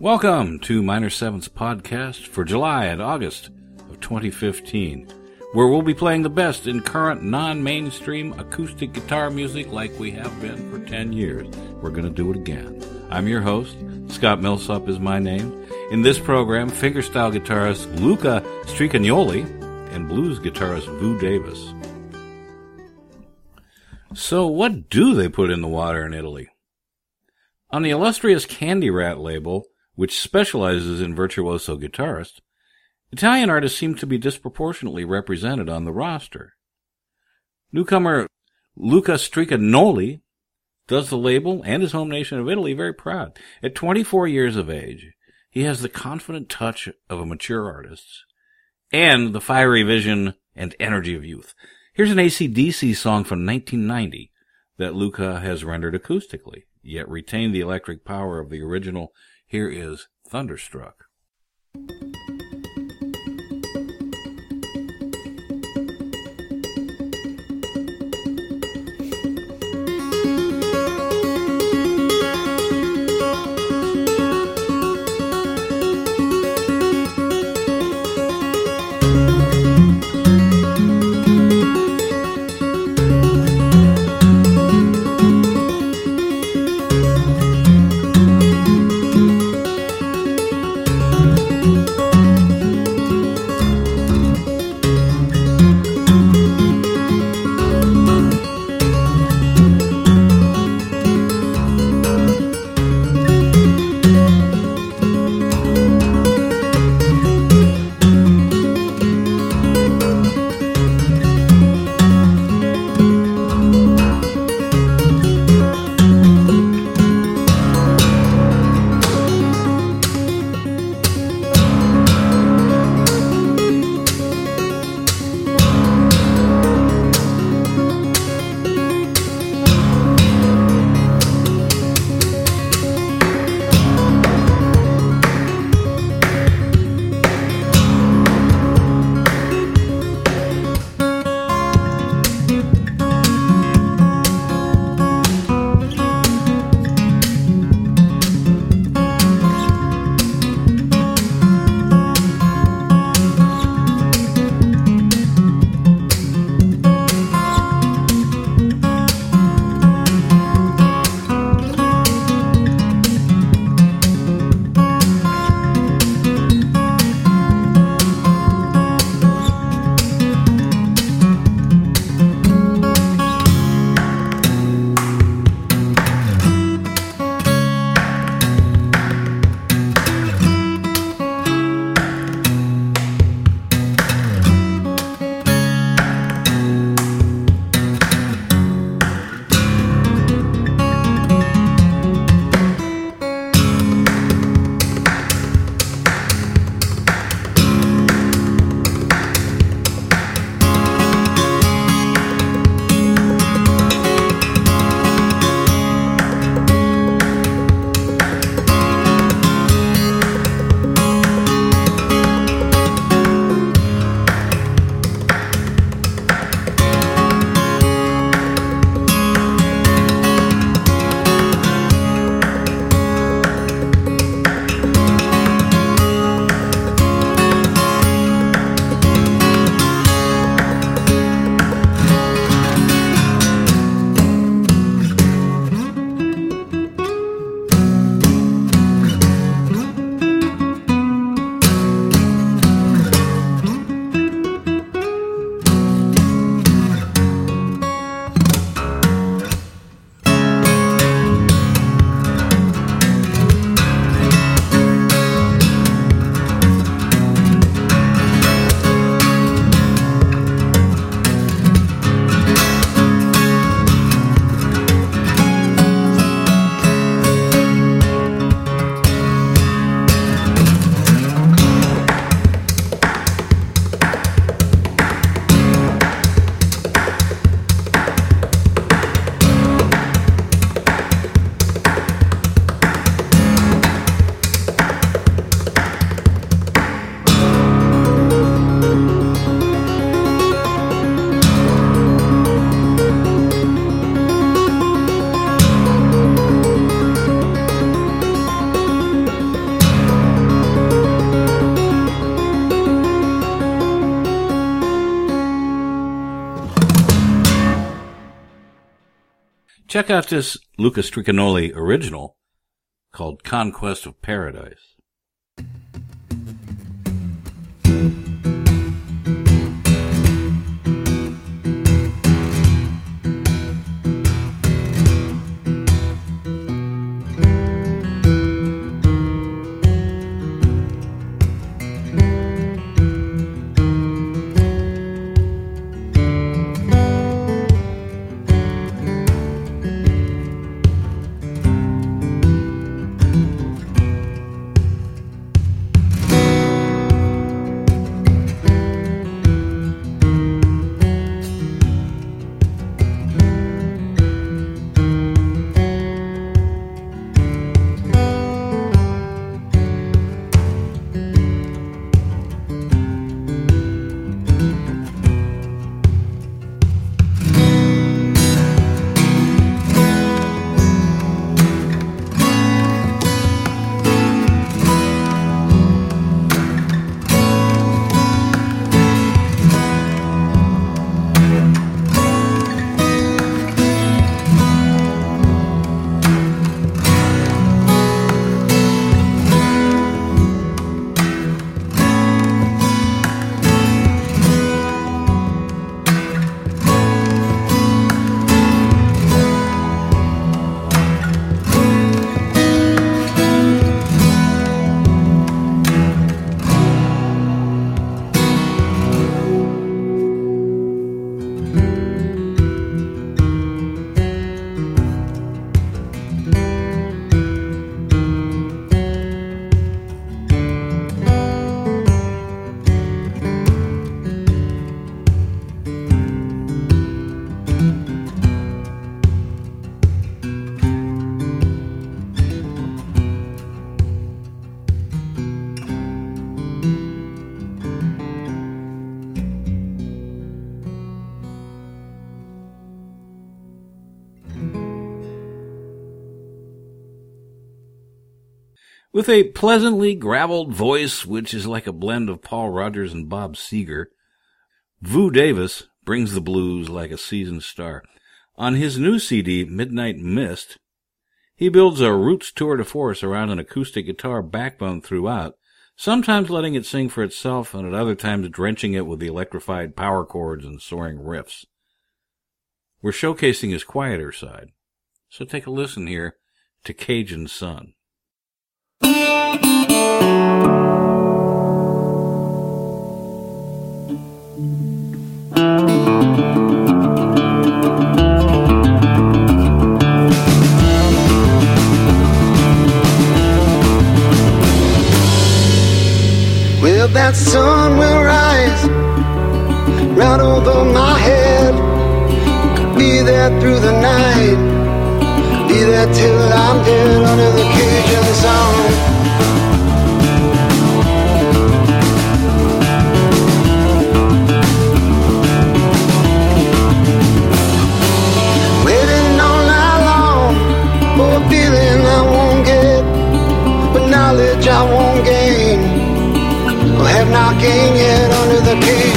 Welcome to Minor Seventh's podcast for July and August of 2015, where we'll be playing the best in current non-mainstream acoustic guitar music like we have been for 10 years. We're going to do it again. I'm your host, Scott Millsop is my name. In this program, fingerstyle guitarist Luca Stricagnoli and blues guitarist Vu Davis. So what do they put in the water in Italy? On the illustrious Candy Rat label, which specializes in virtuoso guitarists, Italian artists seem to be disproportionately represented on the roster. Newcomer Luca Stricagnoli does the label and his home nation of Italy very proud. At 24 years of age, he has the confident touch of a mature artist and the fiery vision and energy of youth. Here's an AC/DC song from 1990 that Luca has rendered acoustically, yet retained the electric power of the original. Here is Thunderstruck. Check out this Luca Stricagnoli original called Conquest of Paradise. With a pleasantly graveled voice, which is like a blend of Paul Rogers and Bob Seger, Vu Davis brings the blues like a seasoned star. On his new CD, Midnight Mist, he builds a roots tour de force around an acoustic guitar backbone throughout, sometimes letting it sing for itself and at other times drenching it with the electrified power chords and soaring riffs. We're showcasing his quieter side, so take a listen here to Cajun Sun. Well, that sun will rise right over my head. Could be there through the night, be there till I'm dead under the Cajun sun. I won't gain, or have not gained yet under the Cajun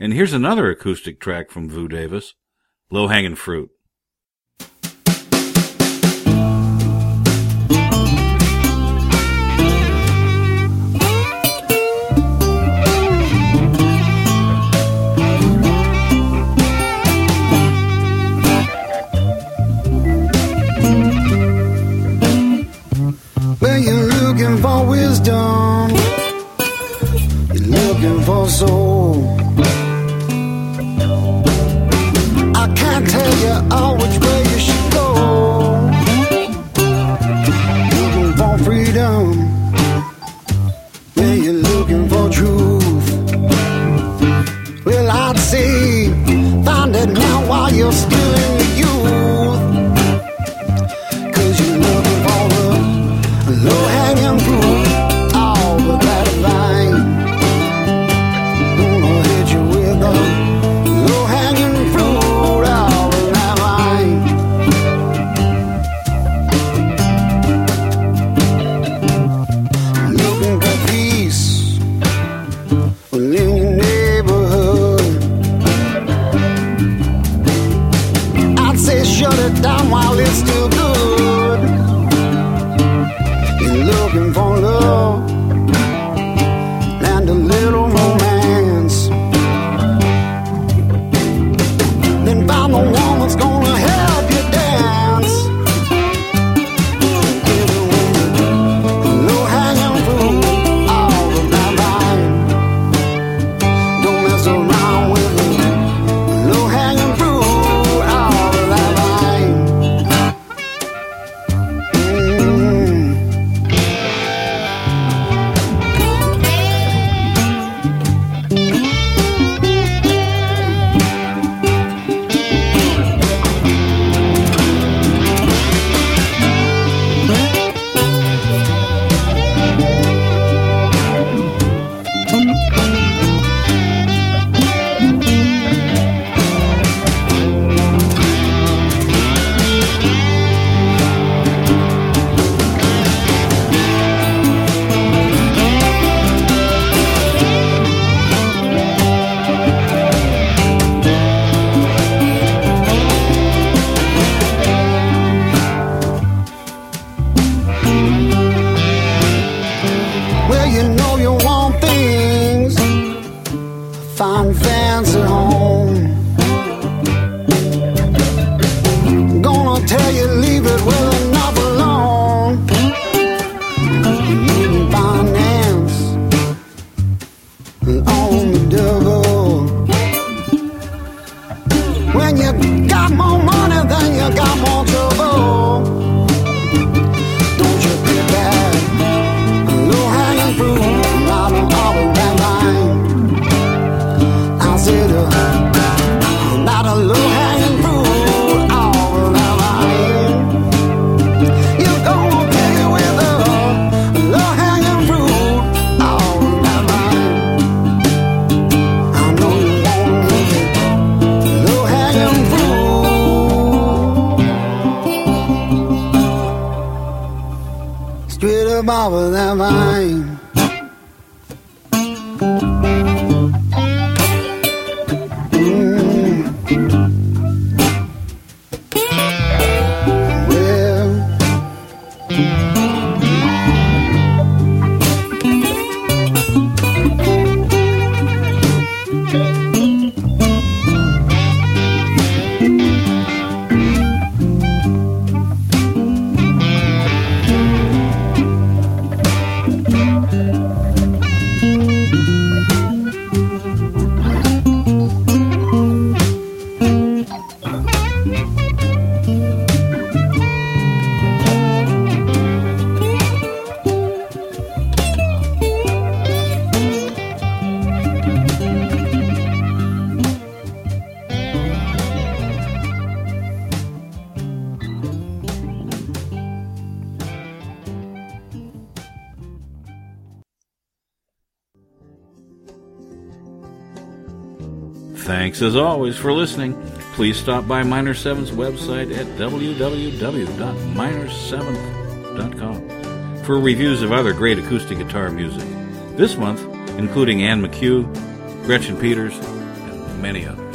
And here's another acoustic track from Vu Davis, Low Hanging Fruit. When you're looking for wisdom, you're looking for soul. I can't tell you all which way you should go. Looking for freedom, yeah, you're looking for truth. Well, I'd say find it now while you're still in the youth, 'cause you're looking for the low-hanging fruit, all the bad vine. Gonna hit you with a Thanks, as always, for listening. Please stop by Minor 7th's website at www.minor7th.com for reviews of other great acoustic guitar music. This month, including Anne McHugh, Gretchen Peters, and Mania.